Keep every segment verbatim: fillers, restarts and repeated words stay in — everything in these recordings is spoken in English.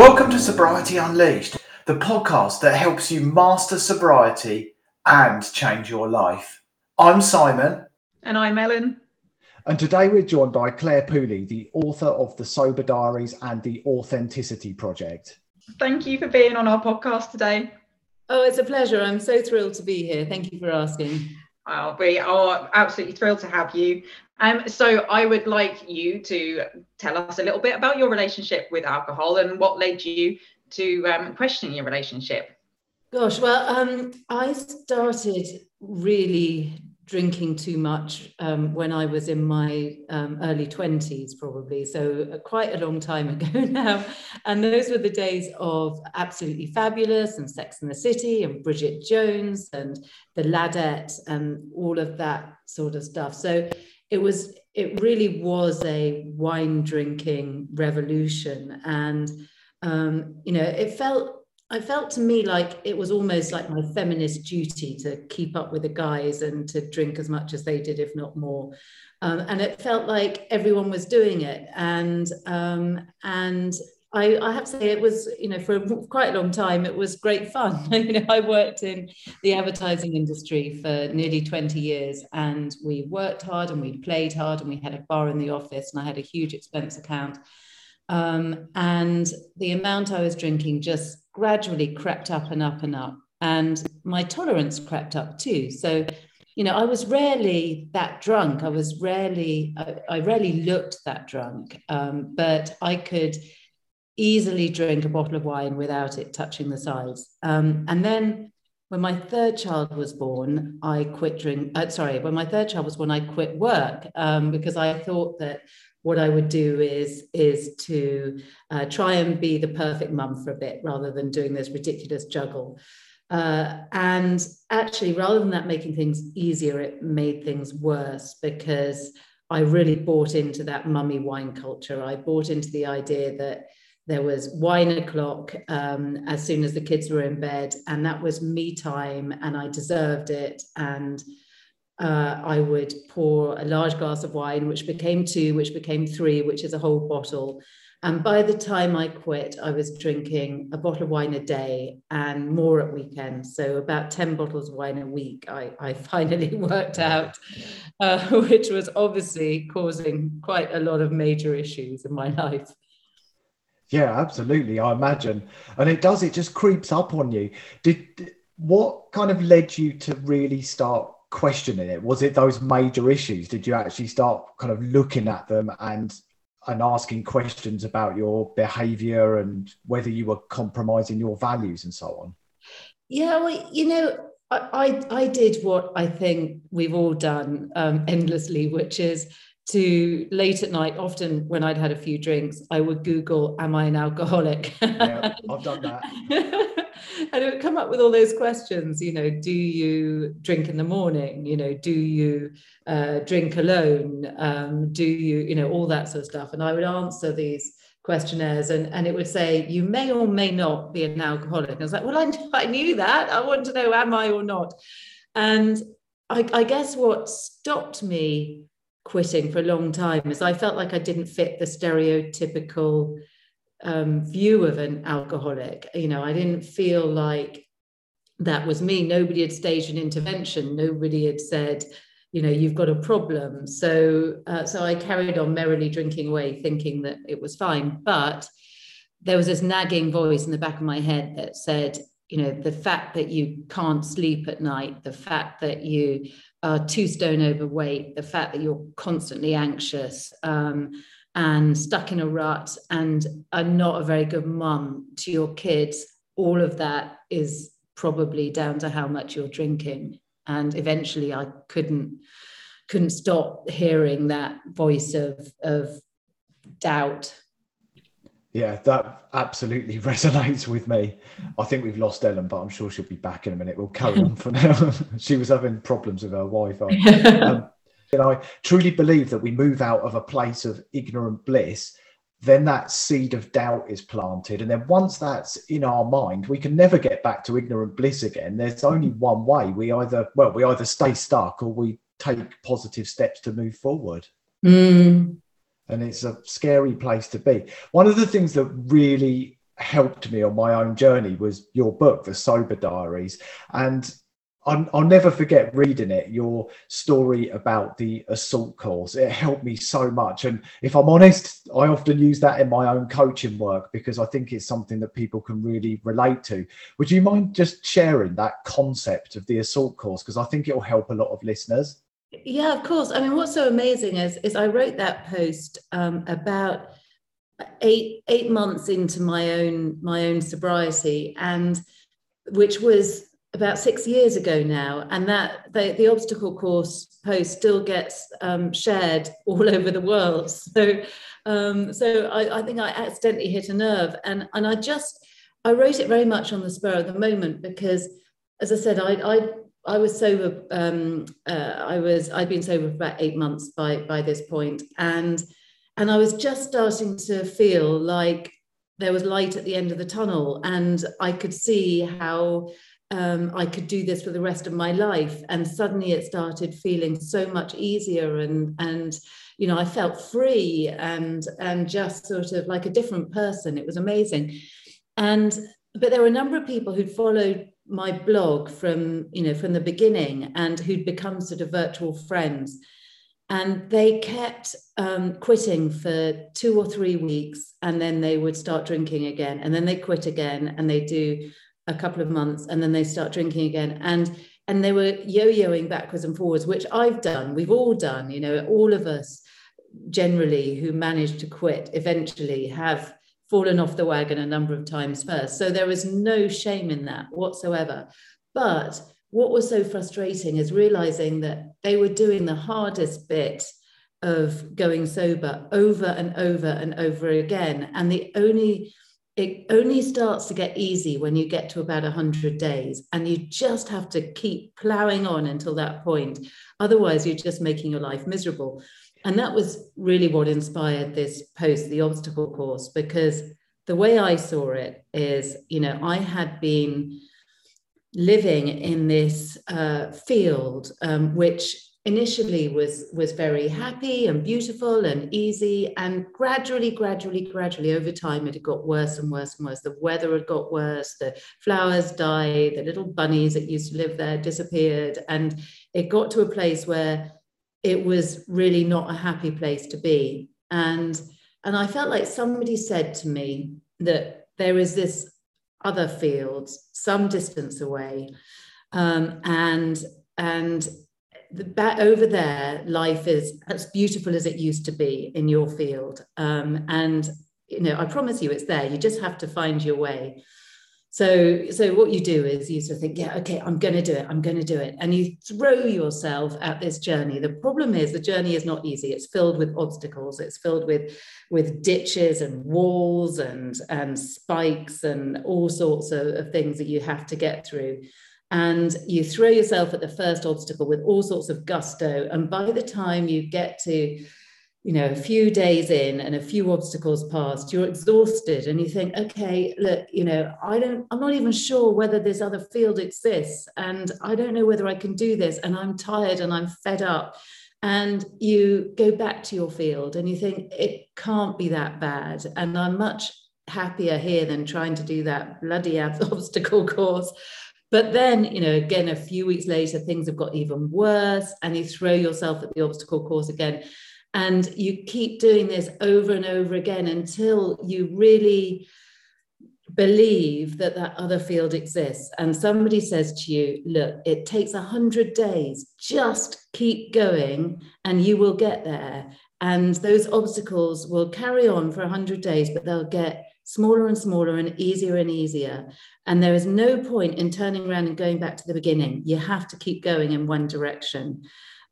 Welcome to Sobriety Unleashed, the podcast that helps you master sobriety and change your life. I'm Simon. And I'm Ellen. And today we're joined by Claire Pooley, the author of The Sober Diaries and The Authenticity Project. Thank you for being on our podcast today. Oh, it's a pleasure. I'm so thrilled to be here. Thank you for asking. Oh, we are absolutely thrilled to have you. Um, so I would like you to tell us a little bit about your relationship with alcohol and what led you to um, questioning your relationship. Gosh, well, um, I started really drinking too much um, when I was in my um, early twenties, probably, so quite a long time ago now. And those were the days of Absolutely Fabulous and Sex and the City and Bridget Jones and The Ladette and all of that sort of stuff. So it was, it really was a wine drinking revolution. And, um, you know, it felt, I felt to me like it was almost like my feminist duty to keep up with the guys and to drink as much as they did, if not more. Um, and it felt like everyone was doing it. And, um, and I, I have to say it was, you know, for quite a long time, it was great fun. You know, I worked in the advertising industry for nearly twenty years, and we worked hard and we played hard and we had a bar in the office and I had a huge expense account. Um, and the amount I was drinking just gradually crept up and up and up. And my tolerance crept up too. So, you know, I was rarely that drunk. I was rarely, I, I rarely looked that drunk, um, but I could easily drink a bottle of wine without it touching the sides. Um, and then when my third child was born, I quit drink, uh, sorry, when my third child was born, I quit work um, because I thought that what I would do is, is to uh, try and be the perfect mum for a bit rather than doing this ridiculous juggle. Uh, and actually, rather than that making things easier, it made things worse because I really bought into that mummy wine culture. I bought into the idea that there was wine o'clock um, as soon as the kids were in bed, and that was me time, and I deserved it. And Uh, I would pour a large glass of wine, which became two, which became three, which is a whole bottle. And by the time I quit, I was drinking a bottle of wine a day and more at weekends. So about ten bottles of wine a week, I, I finally worked out, uh, which was obviously causing quite a lot of major issues in my life. Yeah, absolutely, I imagine. And it does, it just creeps up on you. Did what kind of led you to really start questioning it? Was it those major issues? Did you actually start kind of looking at them and and asking questions about your behavior and whether you were compromising your values and so on? Yeah, well, you know, I I, I did what I think we've all done um, endlessly, which is to late at night, often when I'd had a few drinks, I would Google, am I an alcoholic? Yeah, I've done that. And it would come up with all those questions, you know, do you drink in the morning? You know, do you uh, drink alone? Um, do you, you know, all that sort of stuff. And I would answer these questionnaires and, and it would say, you may or may not be an alcoholic. And I was like, well, I, I knew that. I wanted to know, am I or not? And I, I guess what stopped me quitting for a long time is I felt like I didn't fit the stereotypical Um, view of an alcoholic. You know, I didn't feel like that was me. Nobody had staged an intervention. Nobody had said, you know, you've got a problem. So, uh, so I carried on merrily drinking away, thinking that it was fine. But there was this nagging voice in the back of my head that said, you know, the fact that you can't sleep at night, the fact that you are two stone overweight, the fact that you're constantly anxious, um, and stuck in a rut and are not a very good mum to your kids, all of that is probably down to how much you're drinking. And eventually I couldn't couldn't stop hearing that voice of of doubt. Yeah, that absolutely resonates with me. I think we've lost Ellen, but I'm sure she'll be back in a minute. We'll carry on for now. She was having problems with her Wi-Fi. Um, And I truly believe that we move out of a place of ignorant bliss, then that seed of doubt is planted. And then once that's in our mind, we can never get back to ignorant bliss again. There's only one way. We either, well, we either stay stuck or we take positive steps to move forward. Mm. And it's a scary place to be. One of the things that really helped me on my own journey was your book, The Sober Diaries. And I'm, I'll never forget reading it, your story about the assault course. It helped me so much. And if I'm honest, I often use that in my own coaching work because I think it's something that people can really relate to. Would you mind just sharing that concept of the assault course? Because I think it'll help a lot of listeners. Yeah, of course. I mean, what's so amazing is, is I wrote that post um, about eight, eight months into my own, my own sobriety, and which was about six years ago now. And that the, the obstacle course post still gets um, shared all over the world. So, um, so I, I think I accidentally hit a nerve, and, and I just, I wrote it very much on the spur of the moment because, as I said, I, I, I was sober. Um, uh, I was, I'd been sober for about eight months by, by this point. And, and I was just starting to feel like there was light at the end of the tunnel, and I could see how, Um, I could do this for the rest of my life. And suddenly it started feeling so much easier. And, and you know, I felt free and, and just sort of like a different person. It was amazing. And, but there were a number of people who'd followed my blog from, you know, from the beginning, and who'd become sort of virtual friends. And they kept um, quitting for two or three weeks, and then they would start drinking again. And then they quit again, and they do a couple of months, and then they start drinking again, and and they were yo-yoing backwards and forwards, which I've done, we've all done, you know, all of us generally who managed to quit eventually have fallen off the wagon a number of times first. So there was no shame in that whatsoever. But what was so frustrating is realizing that they were doing the hardest bit of going sober over and over and over again, and the only It only starts to get easy when you get to about one hundred days, and you just have to keep plowing on until that point. Otherwise, you're just making your life miserable. And that was really what inspired this post, the obstacle course, because the way I saw it is, you know, I had been living in this uh, field, um, which initially was, was very happy and beautiful and easy. And gradually, gradually, gradually over time, it had got worse and worse and worse. The weather had got worse. The flowers died. The little bunnies that used to live there disappeared. And it got to a place where it was really not a happy place to be. And, and I felt like somebody said to me that there is this other field some distance away. Um, and, and, The back over there, life is as beautiful as it used to be in your field. Um, and, you know, I promise you it's there. You just have to find your way. So, so what you do is you sort of think, yeah, okay, I'm going to do it. I'm going to do it. And you throw yourself at this journey. The problem is the journey is not easy. It's filled with obstacles. It's filled with, with ditches and walls and, and spikes and all sorts of, of things that you have to get through. And you throw yourself at the first obstacle with all sorts of gusto. And by the time you get to, you know, a few days in and a few obstacles passed, you're exhausted, and you think, okay, look, you know, I don't, I'm not even sure whether this other field exists, and I don't know whether I can do this, and I'm tired and I'm fed up. And you go back to your field and you think, it can't be that bad. And I'm much happier here than trying to do that bloody obstacle course. But then, you know, again, a few weeks later, things have got even worse, and you throw yourself at the obstacle course again. And you keep doing this over and over again until you really believe that that other field exists. And somebody says to you, look, it takes one hundred days, just keep going and you will get there. And those obstacles will carry on for one hundred days, but they'll get smaller and smaller and easier and easier. And there is no point in turning around and going back to the beginning. You have to keep going in one direction.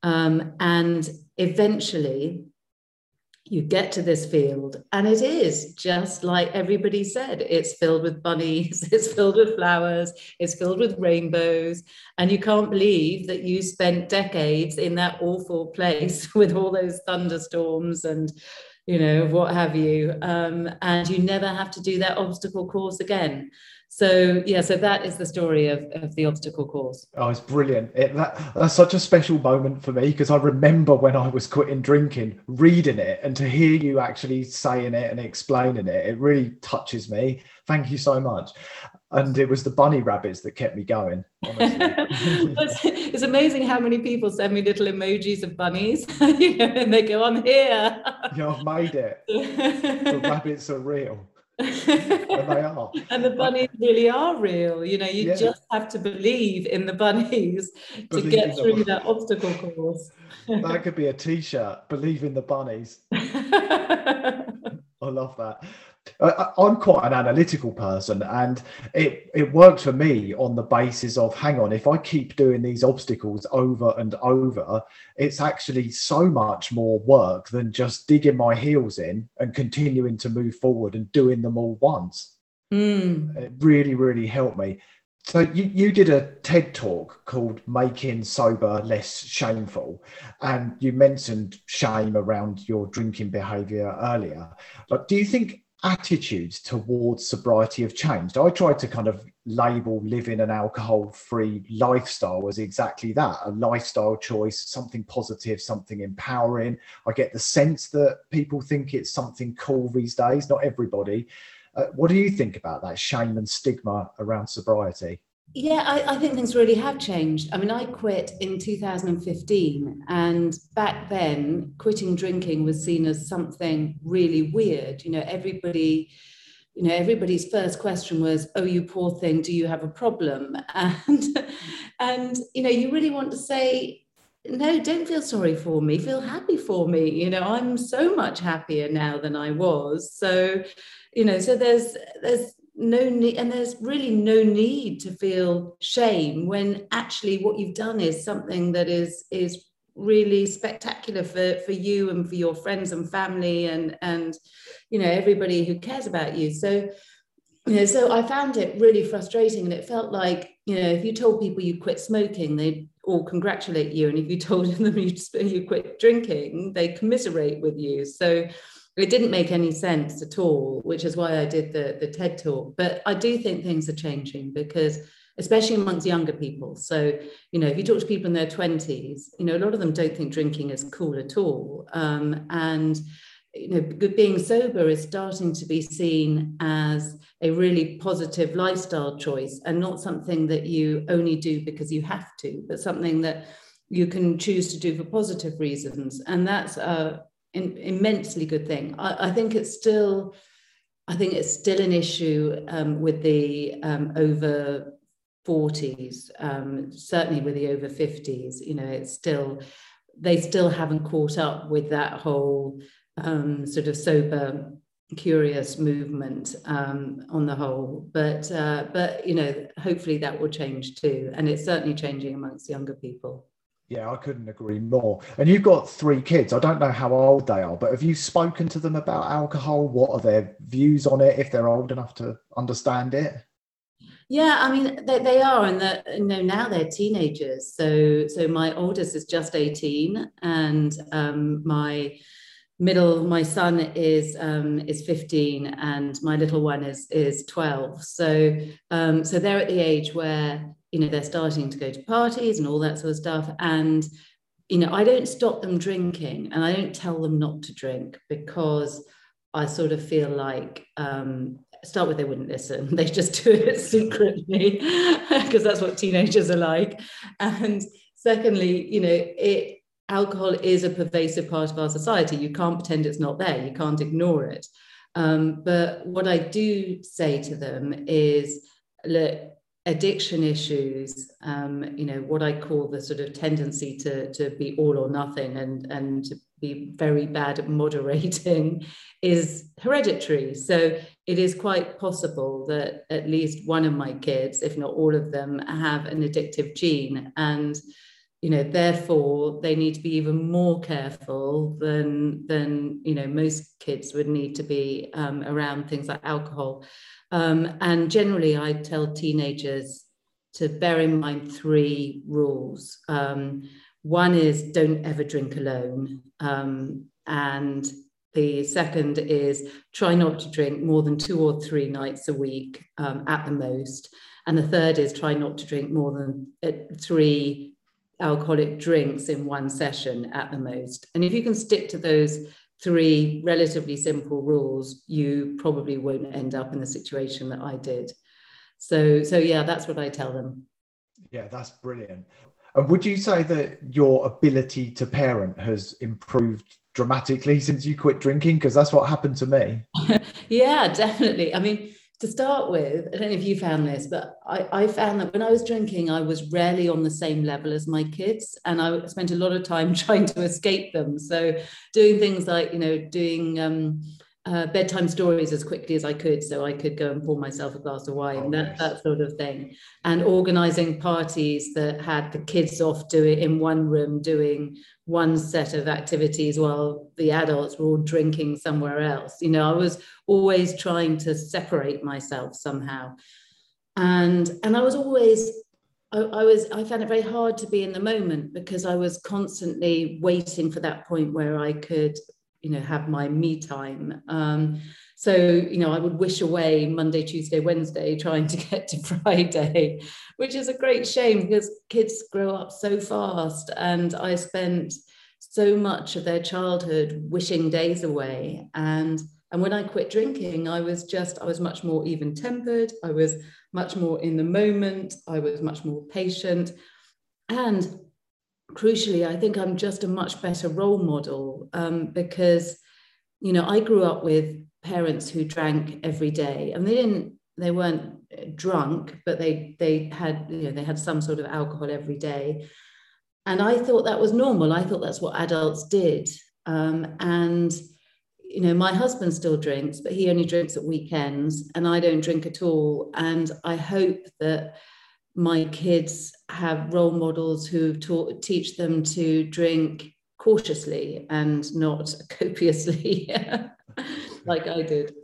Um, and eventually you get to this field, and it is just like everybody said, it's filled with bunnies, it's filled with flowers, it's filled with rainbows. And you can't believe that you spent decades in that awful place with all those thunderstorms and, you know, what have you, um, and you never have to do that obstacle course again. So, yeah, so that is the story of, of the obstacle course. Oh, it's brilliant. It, that, that's such a special moment for me, because I remember when I was quitting drinking, reading it, and to hear you actually saying it and explaining it, it really touches me. thank you so much. And it was the bunny rabbits that kept me going. it's, it's amazing how many people send me little emojis of bunnies, you know, and they go, I'm here. Yeah, I've made it. The rabbits are real. And they are. And the bunnies really are real. You know, you yeah. just have to believe in the bunnies believe to get through that obstacle course. That could be a T-shirt, believe in the bunnies. I love that. Uh, I'm quite an analytical person, and it, it worked for me on the basis of, hang on, if I keep doing these obstacles over and over, it's actually so much more work than just digging my heels in and continuing to move forward and doing them all once. Mm. It really, really helped me. So you, you did a TED talk called Making Sober Less Shameful, and you mentioned shame around your drinking behaviour earlier. But do you think attitudes towards sobriety have changed? I tried to kind of label living an alcohol-free lifestyle as exactly that, a lifestyle choice, something positive, something empowering. I get the sense that people think it's something cool these days, not everybody. Uh, what do you think about that shame and stigma around sobriety? Yeah, I, I think things really have changed. I mean, I quit in two thousand fifteen, and back then, quitting drinking was seen as something really weird. You know, everybody, you know, everybody's first question was, "Oh, you poor thing, do you have a problem?" And and you know, you really want to say, "No, don't feel sorry for me. Feel happy for me." You know, I'm so much happier now than I was. So, you know, so there's there's. no need, and there's really no need to feel shame when actually what you've done is something that is is really spectacular for for you and for your friends and family and and you know everybody who cares about you. So you know so I found it really frustrating, and it felt like you know if you told people you quit smoking, they'd all congratulate you, and if you told them you you quit drinking, they commiserate with you. So it didn't make any sense at all, which is why I did the, the TED talk. But I do think things are changing, because especially amongst younger people. So, you know, if you talk to people in their twenties, you know, a lot of them don't think drinking is cool at all. Um, and, you know, being sober is starting to be seen as a really positive lifestyle choice, and not something that you only do because you have to, but something that you can choose to do for positive reasons. And that's uh, An immensely good thing. I, I think it's still, I think it's still an issue um, with the um, over forties, um, certainly with the over fifties. You know, it's still, they still haven't caught up with that whole um, sort of sober, curious movement um, on the whole. But uh, but you know, hopefully that will change too, and it's certainly changing amongst younger people. Yeah, I couldn't agree more. And you've got three kids. I don't know how old they are, but have you spoken to them about alcohol? What are their views on it, if they're old enough to understand it? Yeah, I mean, they, they are. And the, you know, now they're teenagers. So so my oldest is just eighteen, and um, my middle, my son is um, is fifteen, and my little one is is twelve. So um, so they're at the age where, you know, they're starting to go to parties and all that sort of stuff. And, you know, I don't stop them drinking, and I don't tell them not to drink, because I sort of feel like, um, start with, they wouldn't listen. They just do it secretly, because that's what teenagers are like. And secondly, you know, it, alcohol is a pervasive part of our society. You can't pretend it's not there. You can't ignore it. Um, but what I do say to them is, look, addiction issues, um, you know, what I call the sort of tendency to, to be all or nothing and, and to be very bad at moderating, is hereditary. So it is quite possible that at least one of my kids, if not all of them, have an addictive gene. And, you know, therefore they need to be even more careful than, than you know, most kids would need to be um, around things like alcohol. Um, and generally, I tell teenagers to bear in mind three rules. Um, one is, don't ever drink alone. Um, and the second is, try not to drink more than two or three nights a week um, at the most. And the third is, try not to drink more than uh, three alcoholic drinks in one session at the most. And if you can stick to those three relatively simple rules, you probably won't end up in the situation that I did. So, so yeah, that's what I tell them. Yeah, that's brilliant. And would you say that your ability to parent has improved dramatically since you quit drinking? Because that's what happened to me. Yeah, definitely. I mean, to start with, I don't know if you found this, but I, I found that when I was drinking, I was rarely on the same level as my kids, and I spent a lot of time trying to escape them. So doing things like, you know, doing um, uh, bedtime stories as quickly as I could, so I could go and pour myself a glass of wine, oh, that, nice. that sort of thing. And organising parties that had the kids off doing in one room, doing one set of activities while the adults were all drinking somewhere else. You know, I was always trying to separate myself somehow. And, and I was always, I, I was, I found it very hard to be in the moment, because I was constantly waiting for that point where I could, you know, have my me time. Um, so, you know, I would wish away Monday, Tuesday, Wednesday, trying to get to Friday, which is a great shame, because kids grow up so fast, and I spent so much of their childhood wishing days away. And, and when I quit drinking, I was just, I was much more even tempered. I was much more in the moment. I was much more patient. And crucially, I think I'm just a much better role model, um, because, you know, I grew up with parents who drank every day, and they didn't, they weren't drunk, but they, they had, you know, they had some sort of alcohol every day. And I thought that was normal. I thought that's what adults did. Um, and, you know, my husband still drinks, but he only drinks at weekends, and I don't drink at all. And I hope that my kids have role models who taught, teach them to drink cautiously and not copiously, like I did.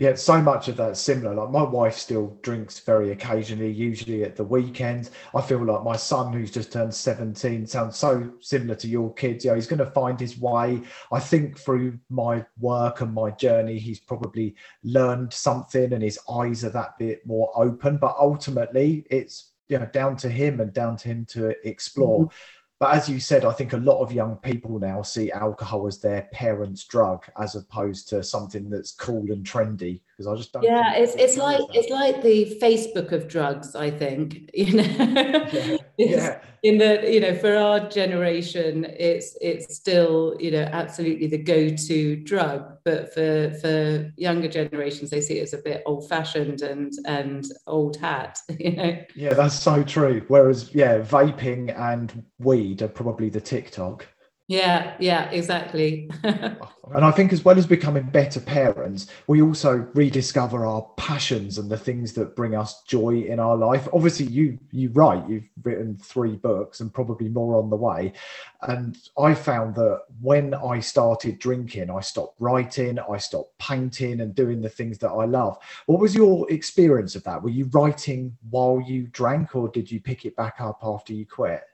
Yeah, so much of that's similar. Like, my wife still drinks very occasionally, usually at the weekend. I feel like my son, who's just turned seventeen, sounds so similar to your kids. You know, he's going to find his way. I think through my work and my journey, he's probably learned something, and his eyes are that bit more open. But ultimately, it's, you know, down to him and down to him to explore. Mm-hmm. But as you said, I think a lot of young people now see alcohol as their parents' drug, as opposed to something that's cool and trendy. Because I just don't. Yeah, it's it's like that. It's like the Facebook of drugs, I think. You know, yeah. Yeah. In the, you know, for our generation, it's it's still, you know, absolutely the go-to drug. But for for younger generations, they see it as a bit old-fashioned and and old hat. You know. Yeah, that's so true. Whereas, yeah, vaping and weed are probably the TikTok. Yeah, yeah, exactly. And I think, as well as becoming better parents, we also rediscover our passions and the things that bring us joy in our life. Obviously, you you write, you've written three books and probably more on the way. And I found that when I started drinking, I stopped writing, I stopped painting and doing the things that I love. What was your experience of that? Were you writing while you drank, or did you pick it back up after you quit?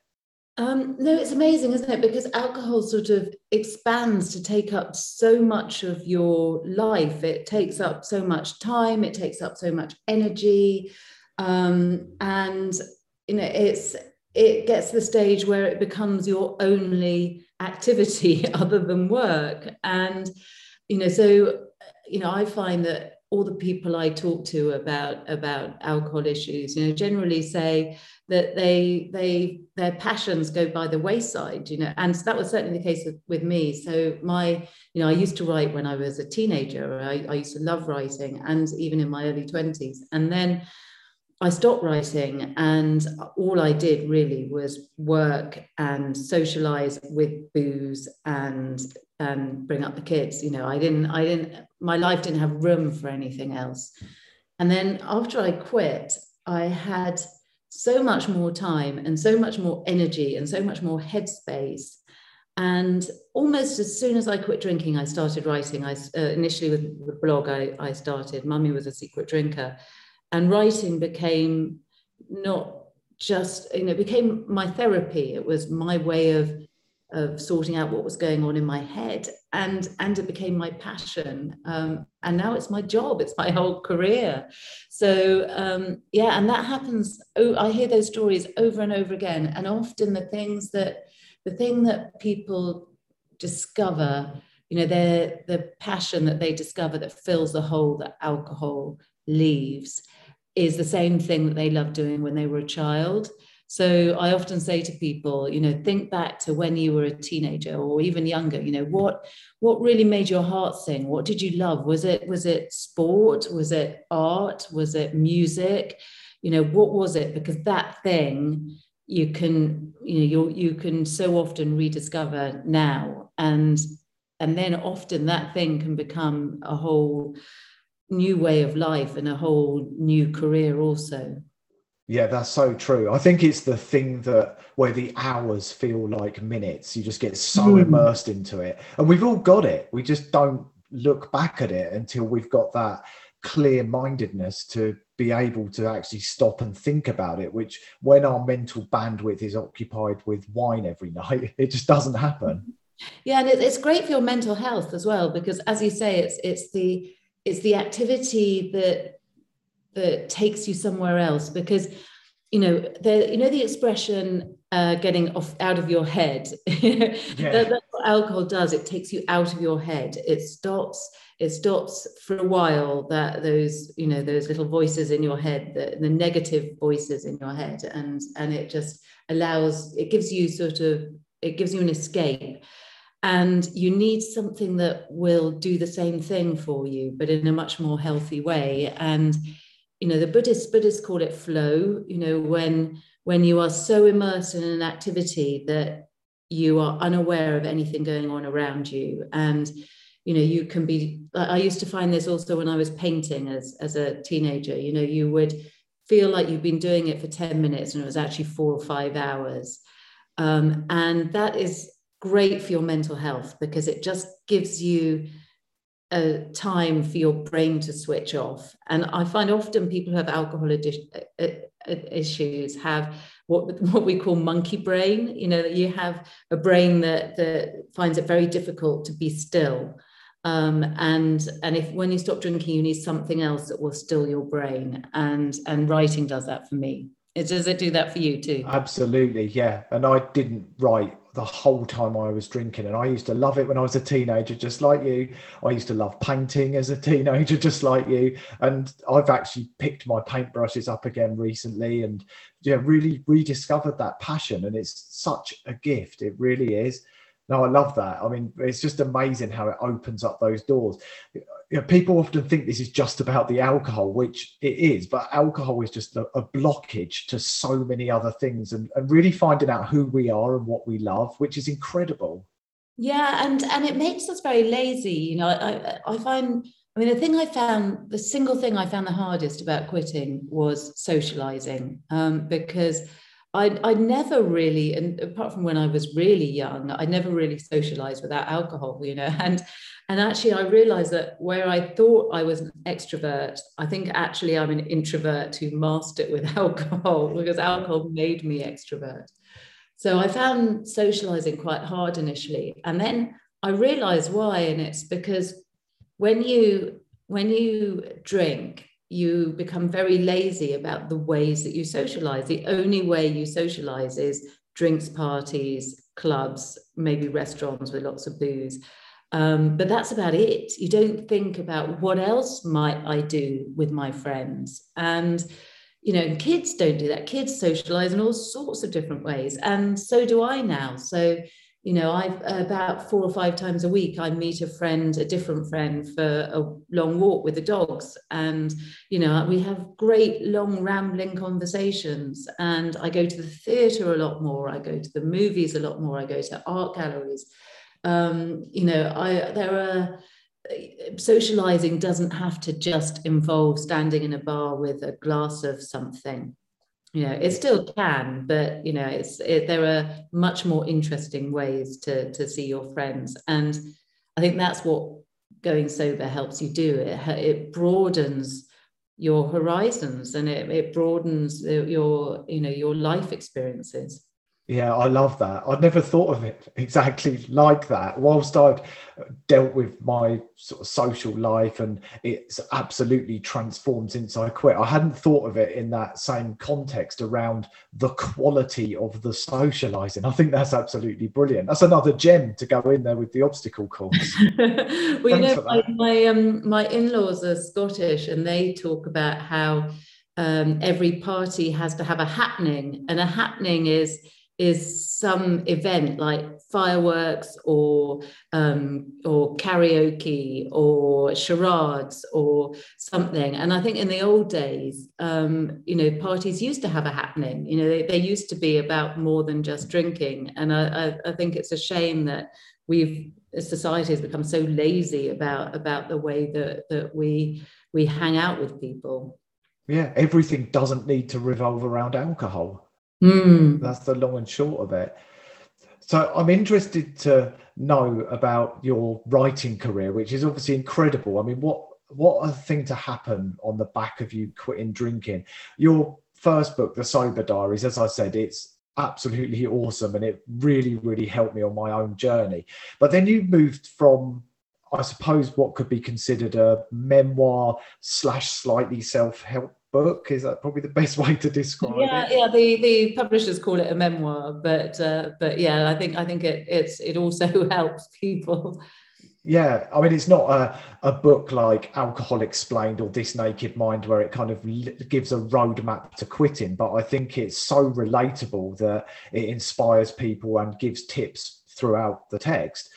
Um, no, it's amazing, isn't it? Because alcohol sort of expands to take up so much of your life. It takes up so much time. It takes up so much energy. Um, and, you know, it's it gets to the stage where it becomes your only activity other than work. And, you know, so, you know, I find that all the people I talk to about about alcohol issues, you know, generally say that they they their passions go by the wayside, you know, and that was certainly the case with, with me. So my, you know, I used to write when I was a teenager. I, I used to love writing, and even in my early twenties, and then I stopped writing, and all I did really was work and socialize with booze and and bring up the kids. You know, I didn't, I didn't, my life didn't have room for anything else. And then after I quit, I had so much more time and so much more energy and so much more headspace. And almost as soon as I quit drinking, I started writing. I uh, initially with the blog I, I started, Mummy Was a Secret Drinker. And writing became not just, you know, it became my therapy. It was my way of of sorting out what was going on in my head, and and it became my passion, um, and now it's my job, it's my whole career. So um, yeah, and that happens. Oh, I hear those stories over and over again, and often the things that the thing that people discover, you know, they're the passion that they discover that fills the hole that alcohol leaves is the same thing that they loved doing when they were a child. So I often say to people, you know, think back to when you were a teenager or even younger. You know, what what really made your heart sing? What did you love? Was it was it sport? Was it art? Was it music? You know, what was it? Because that thing you can, you know, you you can so often rediscover now, and and then often that thing can become a whole new way of life and a whole new career also. Yeah, that's so true. I think it's the thing that where the hours feel like minutes. You just get so mm. immersed into it, and we've all got it. We just don't look back at it until we've got that clear-mindedness to be able to actually stop and think about it, which when our mental bandwidth is occupied with wine every night, it just doesn't happen. Yeah, and it's great for your mental health as well, because as you say, it's it's the it's the activity that that takes you somewhere else, because, you know, the, you know, the expression, uh, getting off out of your head, yeah. that, that's what alcohol does. It takes you out of your head. It stops, it stops for a while that those, you know, those little voices in your head, the, the negative voices in your head. And, and it just allows, it gives you sort of, it gives you an escape. And you need something that will do the same thing for you, but in a much more healthy way. And, you know, the Buddhists, Buddhists call it flow, you know, when when you are so immersed in an activity that you are unaware of anything going on around you. And, you know, you can be, I used to find this also when I was painting as, as a teenager, you know, you would feel like you've been doing it for ten minutes and it was actually four or five hours. Um, and that is great for your mental health, because it just gives you a time for your brain to switch off. And I find often people who have alcohol addi- issues have what what we call monkey brain. You know, that you have a brain that that finds it very difficult to be still. Um, and and if when you stop drinking, you need something else that will still your brain. And and writing does that for me. It, does it do that for you too? Absolutely, yeah. And I didn't write the whole time I was drinking, and I used to love it when I was a teenager, just like you. I used to love painting as a teenager, just like you. And I've actually picked my paintbrushes up again recently, and yeah, really rediscovered that passion. And it's such a gift, it really is. No, I love that. I mean, it's just amazing how it opens up those doors. You know, people often think this is just about the alcohol, which it is, but alcohol is just a, a blockage to so many other things, and, and really finding out who we are and what we love, which is incredible. Yeah, and and it makes us very lazy. You know, I I find, I mean, the thing I found, the single thing I found the hardest about quitting was socializing, um, because I, I never really, and apart from when I was really young, I never really socialized without alcohol, you know, and and actually I realized that where I thought I was an extrovert, I think actually I'm an introvert who masked it with alcohol, because alcohol made me extrovert. So I found socializing quite hard initially. And then I realized why, and it's because when you when you drink, you become very lazy about the ways that you socialize. The only way you socialize is drinks, parties, clubs, maybe restaurants with lots of booze. Um, but that's about it. You don't think about what else might I do with my friends. And, you know, kids don't do that. Kids socialize in all sorts of different ways. And so do I now. So, you know, I've about four or five times a week, I meet a friend, a different friend, for a long walk with the dogs. And, you know, we have great long rambling conversations. And I go to the theatre a lot more. I go to the movies a lot more. I go to art galleries. Um, you know, I there are socializing doesn't have to just involve standing in a bar with a glass of something. You know, it still can, but, you know, it's it, there are much more interesting ways to, to see your friends. And I think that's what going sober helps you do. It, it broadens your horizons, and it, it broadens your, you know, your life experiences. Yeah, I love that. I'd never thought of it exactly like that. Whilst I've dealt with my sort of social life and it's absolutely transformed since I quit, I hadn't thought of it in that same context around the quality of the socialising. I think that's absolutely brilliant. That's another gem to go in there with the obstacle course. Well, you know, my, my, um, my in-laws are Scottish and they talk about how um, every party has to have a happening, and a happening is... is some event like fireworks or um, or karaoke or charades or something. And I think in the old days, um, you know, parties used to have a happening. You know, they, they used to be about more than just drinking. And I, I, I think it's a shame that we've society has become so lazy about about the way that that we we hang out with people. Yeah, everything doesn't need to revolve around alcohol. Mm. That's the long and short of it. So I'm interested to know about your writing career, which is obviously incredible. I mean, what what a thing to happen on the back of you quitting drinking. Your first book, The Sober Diaries, as I said, it's absolutely awesome, and it really, really helped me on my own journey. But then you moved from, I suppose, what could be considered a memoir slash slightly self-help book. Is that probably the best way to describe yeah, it? Yeah, the, the publishers call it a memoir, but uh, but yeah, I think I think it it's it also helps people. Yeah, I mean, it's not a, a book like Alcohol Explained or This Naked Mind where it kind of gives a roadmap to quitting, but I think it's so relatable that it inspires people and gives tips throughout the text.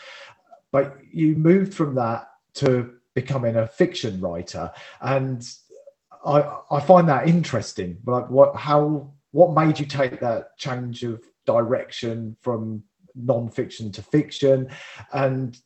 But you moved from that to becoming a fiction writer, and I, I find that interesting. Like, what, how, what made you take that change of direction from non-fiction to fiction, and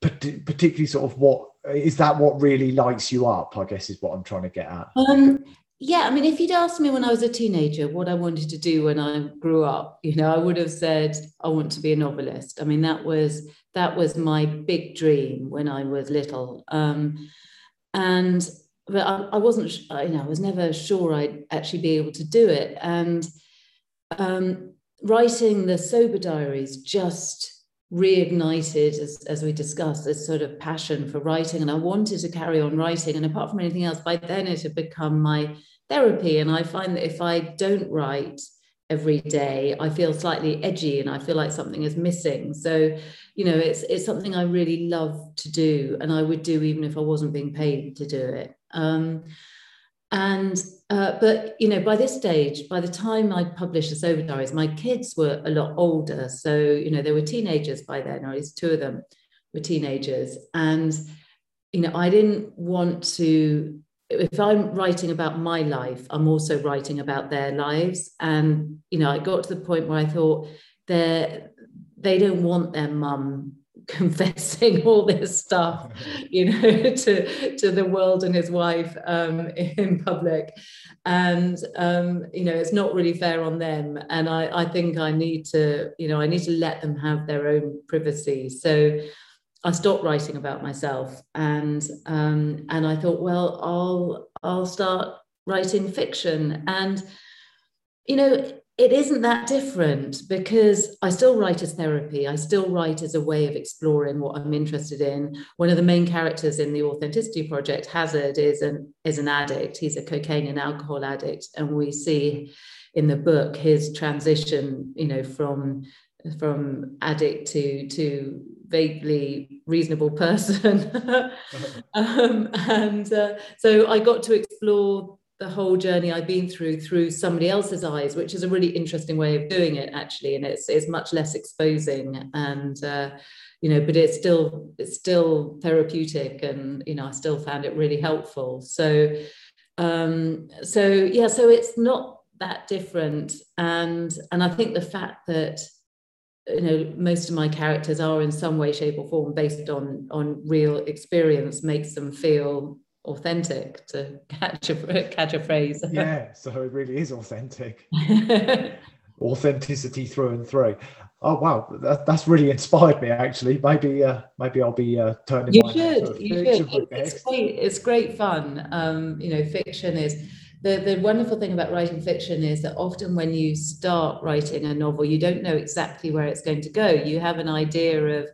pat- particularly sort of what is that? What really lights you up, I guess, is what I'm trying to get at. Um, yeah, I mean, if you'd asked me when I was a teenager what I wanted to do when I grew up, you know, I would have said I want to be a novelist. I mean, that was that was my big dream when I was little, um, and. But I, I wasn't, you know, I was never sure I'd actually be able to do it. And um, writing the Sober Diaries just reignited, as, as we discussed, this sort of passion for writing. And I wanted to carry on writing. And apart from anything else, by then it had become my therapy. And I find that if I don't write every day, I feel slightly edgy and I feel like something is missing. So, you know, it's it's something I really love to do, and I would do even if I wasn't being paid to do it. Um, and, uh, but, you know, by this stage, by the time I'd published The Sober Diaries, my kids were a lot older. So, you know, they were teenagers by then, or at least two of them were teenagers. And, you know, I didn't want to, if I'm writing about my life, I'm also writing about their lives. And, you know, I got to the point where I thought they're, they don't want their mum confessing all this stuff, you know, to to the world and his wife um, in public. And, um, you know, it's not really fair on them. And I, I think I need to, you know, I need to let them have their own privacy. So I stopped writing about myself, and um, and I thought, well, I'll I'll start writing fiction. And, you know, it isn't that different, because I still write as therapy. I still write as a way of exploring what I'm interested in. One of the main characters in The Authenticity Project, Hazard, is an is an addict. He's a cocaine and alcohol addict, and we see in the book his transition, you know, from from addict to to vaguely reasonable person. um, and uh, so I got to explore the whole journey I've been through through somebody else's eyes, which is a really interesting way of doing it, actually, and it's it's much less exposing, and uh, you know, but it's still it's still therapeutic, and you know, I still found it really helpful. So um, so yeah, so it's not that different, and and I think the fact that, you know, most of my characters are in some way, shape or form based on on real experience makes them feel authentic, to catch a catch a phrase. Yeah, so it really is authentic. Authenticity through and through. Oh wow, that, that's really inspired me, actually. Maybe uh, maybe I'll be uh, turning. You my should. You should. It's great. It's great fun. Um, you know, fiction is the, the wonderful thing about writing fiction is that often when you start writing a novel, you don't know exactly where it's going to go. You have an idea of,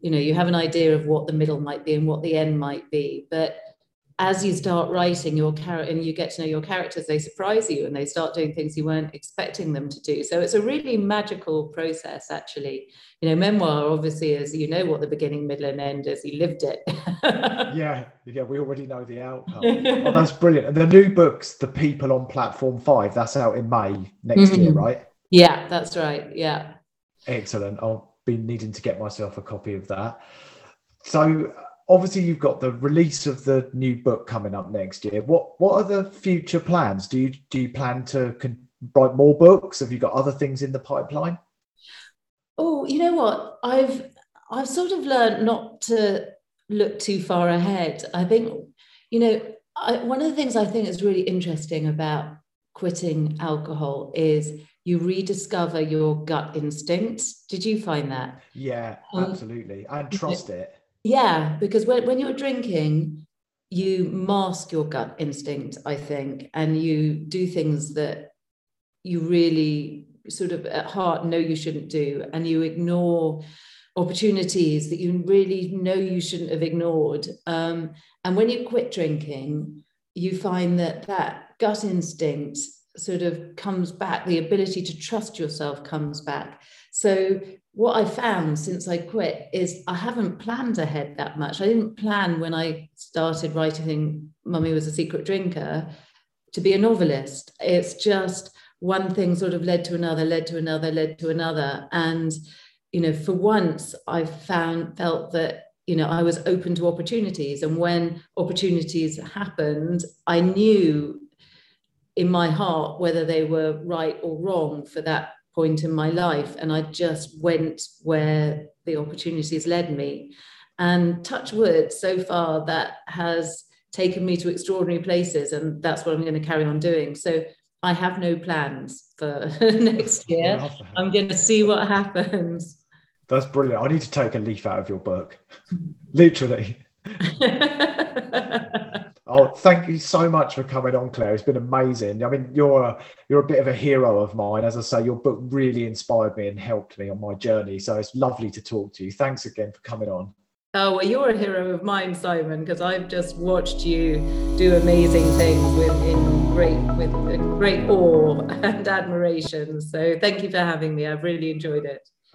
you know, you have an idea of what the middle might be and what the end might be. But as you start writing your character and you get to know your characters, they surprise you and they start doing things you weren't expecting them to do. So it's a really magical process, actually. You know, memoir obviously is, you know what the beginning, middle and end is, you lived it. yeah, yeah, we already know the outcome. Oh, that's brilliant. And the new book's The People on Platform Five, that's out in May next mm-hmm. year, right? Yeah, that's right, yeah. Excellent. I'll be needing to get myself a copy of that. So, obviously, you've got the release of the new book coming up next year. What what are the future plans? Do you do you plan to con- write more books? Have you got other things in the pipeline? Oh, you know what? I've I've sort of learned not to look too far ahead. I think, you know, I, one of the things I think is really interesting about quitting alcohol is you rediscover your gut instincts. Did you find that? Yeah, absolutely. Um, and trust it. Yeah, because when, when you're drinking, you mask your gut instinct, I think, and you do things that you really sort of at heart know you shouldn't do, and you ignore opportunities that you really know you shouldn't have ignored. Um, and when you quit drinking, you find that that gut instinct sort of comes back, the ability to trust yourself comes back. So what I found since I quit is I haven't planned ahead that much. I didn't plan when I started writing Mummy Was a Secret Drinker to be a novelist. It's just one thing sort of led to another, led to another, led to another. And, you know, for once I found, felt that, you know, I was open to opportunities. And when opportunities happened, I knew in my heart whether they were right or wrong for that point in my life, and I just went where the opportunities led me. And touch wood, so far that has taken me to extraordinary places, and that's what I'm going to carry on doing. So I have no plans for next year. I'm going to see what happens. That's brilliant. I need to take a leaf out of your book. Literally. Oh, thank you so much for coming on, Claire. It's been amazing. I mean, you're a, you're a bit of a hero of mine. As I say, your book really inspired me and helped me on my journey. So it's lovely to talk to you. Thanks again for coming on. Oh, well, you're a hero of mine, Simon, because I've just watched you do amazing things with in great with great awe and admiration. So thank you for having me. I've really enjoyed it.